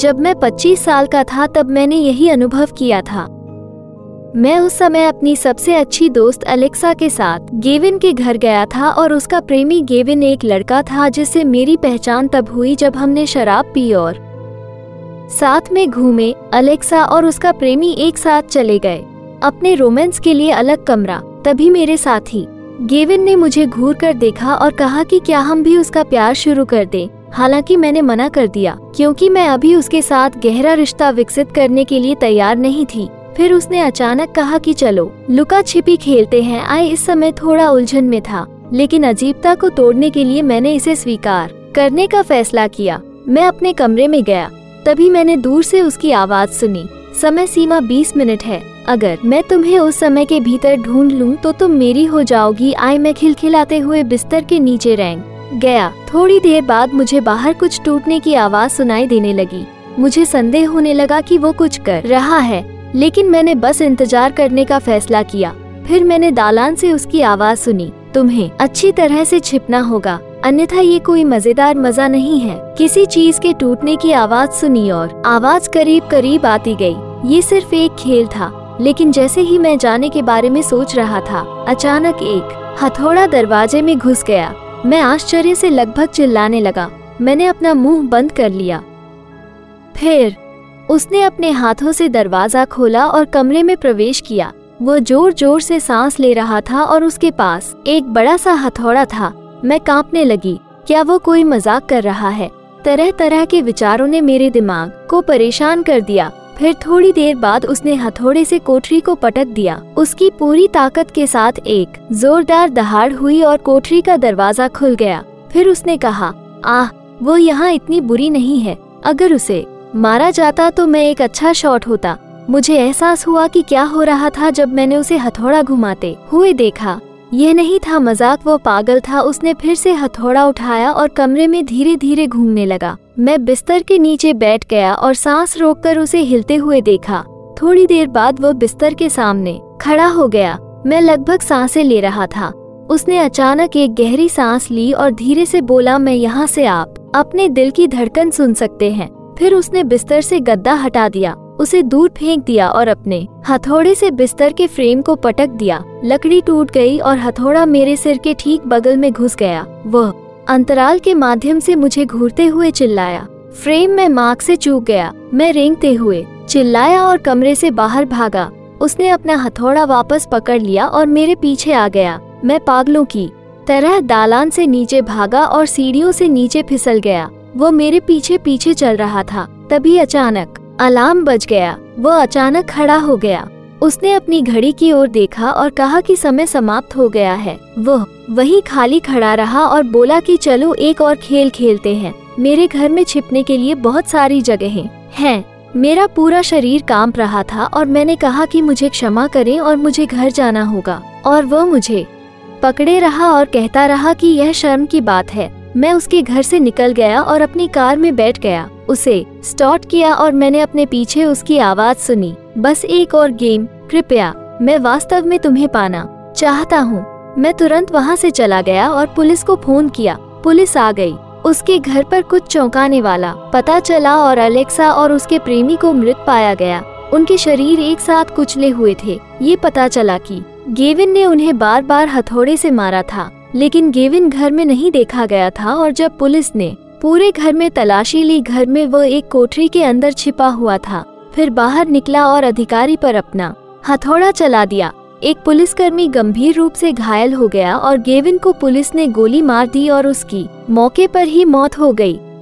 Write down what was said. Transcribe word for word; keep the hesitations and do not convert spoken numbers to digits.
जब मैं पच्चीस साल का था तब मैंने यही अनुभव किया था। मैं उस समय अपनी सबसे अच्छी दोस्त एलेक्सा के साथ गेविन के घर गया था और उसका प्रेमी गेविन एक लड़का था जिससे मेरी पहचान तब हुई जब हमने शराब पी और साथ में घूमे। एलेक्सा और उसका प्रेमी एक साथ चले गए अपने रोमांस के लिए अलग कमरा। तभी मेरे साथी गेविन ने मुझे घूर कर देखा और कहा कि क्या हम भी उसका प्यार शुरू कर दें। हालांकि मैंने मना कर दिया क्योंकि मैं अभी उसके साथ गहरा रिश्ता विकसित करने के लिए तैयार नहीं थी। फिर उसने अचानक कहा कि चलो लुका छिपी खेलते हैं। आई इस समय थोड़ा उलझन में था, लेकिन अजीबता को तोड़ने के लिए मैंने इसे स्वीकार करने का फैसला किया। मैं अपने कमरे में गया, तभी मैंने दूर से उसकी आवाज़ सुनी। समय सीमा बीस मिनट है, अगर मैं तुम्हें उस समय के भीतर ढूंढ लूं तो तुम मेरी हो जाओगी। आई मैं खिलखिलाते हुए बिस्तर के नीचे रेंग गया। थोड़ी देर बाद मुझे बाहर कुछ टूटने की आवाज़ सुनाई देने लगी। मुझे संदेह होने लगा कि वो कुछ कर रहा है, लेकिन मैंने बस इंतजार करने का फैसला किया। फिर मैंने दालान से उसकी आवाज़ सुनी, तुम्हें अच्छी तरह से छिपना होगा अन्यथा ये कोई मजेदार मजा नहीं है। किसी चीज के टूटने की आवाज़ सुनी और आवाज़ करीब करीब आती गई। ये सिर्फ एक खेल था, लेकिन जैसे ही मैं जाने के बारे में सोच रहा था, अचानक एक हथौड़ा दरवाजे में घुस गया। मैं आश्चर्य से लगभग चिल्लाने लगा। मैंने अपना मुंह बंद कर लिया। फिर उसने अपने हाथों से दरवाजा खोला और कमरे में प्रवेश किया। वो जोर जोर से सांस ले रहा था और उसके पास एक बड़ा सा हथौड़ा था। मैं कांपने लगी। क्या वो कोई मजाक कर रहा है? तरह तरह के विचारों ने मेरे दिमाग को परेशान कर दिया। फिर थोड़ी देर बाद उसने हथौड़े से कोठरी को पटक दिया। उसकी पूरी ताकत के साथ एक जोरदार दहाड़ हुई और कोठरी का दरवाजा खुल गया। फिर उसने कहा, आह, वो यहाँ इतनी बुरी नहीं है। अगर उसे मारा जाता तो मैं एक अच्छा शॉट होता। मुझे एहसास हुआ कि क्या हो रहा था जब मैंने उसे हथौड़ा घुमाते हुए देखा। यह नहीं था मजाक, वो पागल था। उसने फिर से हथौड़ा उठाया और कमरे में धीरे धीरे घूमने लगा। मैं बिस्तर के नीचे बैठ गया और सांस रोककर उसे हिलते हुए देखा। थोड़ी देर बाद वो बिस्तर के सामने खड़ा हो गया। मैं लगभग सांसें ले रहा था। उसने अचानक एक गहरी सांस ली और धीरे से बोला, मैं यहाँ से आप अपने दिल की धड़कन सुन सकते हैं। फिर उसने बिस्तर से गद्दा हटा दिया, उसे दूर फेंक दिया और अपने हथौड़े से बिस्तर के फ्रेम को पटक दिया। लकड़ी टूट गई और हथौड़ा मेरे सिर के ठीक बगल में घुस गया। वह अंतराल के माध्यम से मुझे घूरते हुए चिल्लाया। फ्रेम में मार्क से चूक गया। मैं रेंगते हुए चिल्लाया और कमरे से बाहर भागा। उसने अपना हथौड़ा वापस पकड़ लिया और मेरे पीछे आ गया। मैं पागलों की तरह दालान से नीचे भागा और सीढ़ियों से नीचे फिसल गया। वो मेरे पीछे पीछे चल रहा था। तभी अचानक अलार्म बज गया। वो अचानक खड़ा हो गया। उसने अपनी घड़ी की ओर देखा और कहा कि समय समाप्त हो गया है। वह वहीं खाली खड़ा रहा और बोला कि चलो एक और खेल खेलते हैं। मेरे घर में छिपने के लिए बहुत सारी जगहें हैं। मेरा पूरा शरीर कांप रहा था और मैंने कहा कि मुझे क्षमा करें और मुझे घर जाना होगा। और वह मुझे पकड़े रहा और कहता रहा कि यह शर्म की बात है। मैं उसके घर से निकल गया और अपनी कार में बैठ गया, उसे स्टार्ट किया और मैंने अपने पीछे उसकी आवाज़ सुनी, बस एक और गेम कृपया, मैं वास्तव में तुम्हें पाना चाहता हूँ। मैं तुरंत वहाँ से चला गया और पुलिस को फोन किया। पुलिस आ गई। उसके घर पर कुछ चौंकाने वाला पता चला और एलेक्सा और उसके प्रेमी को मृत पाया गया। उनके शरीर एक साथ कुचले हुए थे। ये पता चला कि गेविन ने उन्हें बार बार हथौड़े से मारा था, लेकिन गेविन घर में नहीं देखा गया था। और जब पुलिस ने पूरे घर में तलाशी ली, घर में वो एक कोठरी के अंदर छिपा हुआ था। फिर बाहर निकला और अधिकारी पर अपना हथौड़ा चला दिया। एक पुलिसकर्मी गंभीर रूप से घायल हो गया और गेविन को पुलिस ने गोली मार दी और उसकी मौके पर ही मौत हो गई।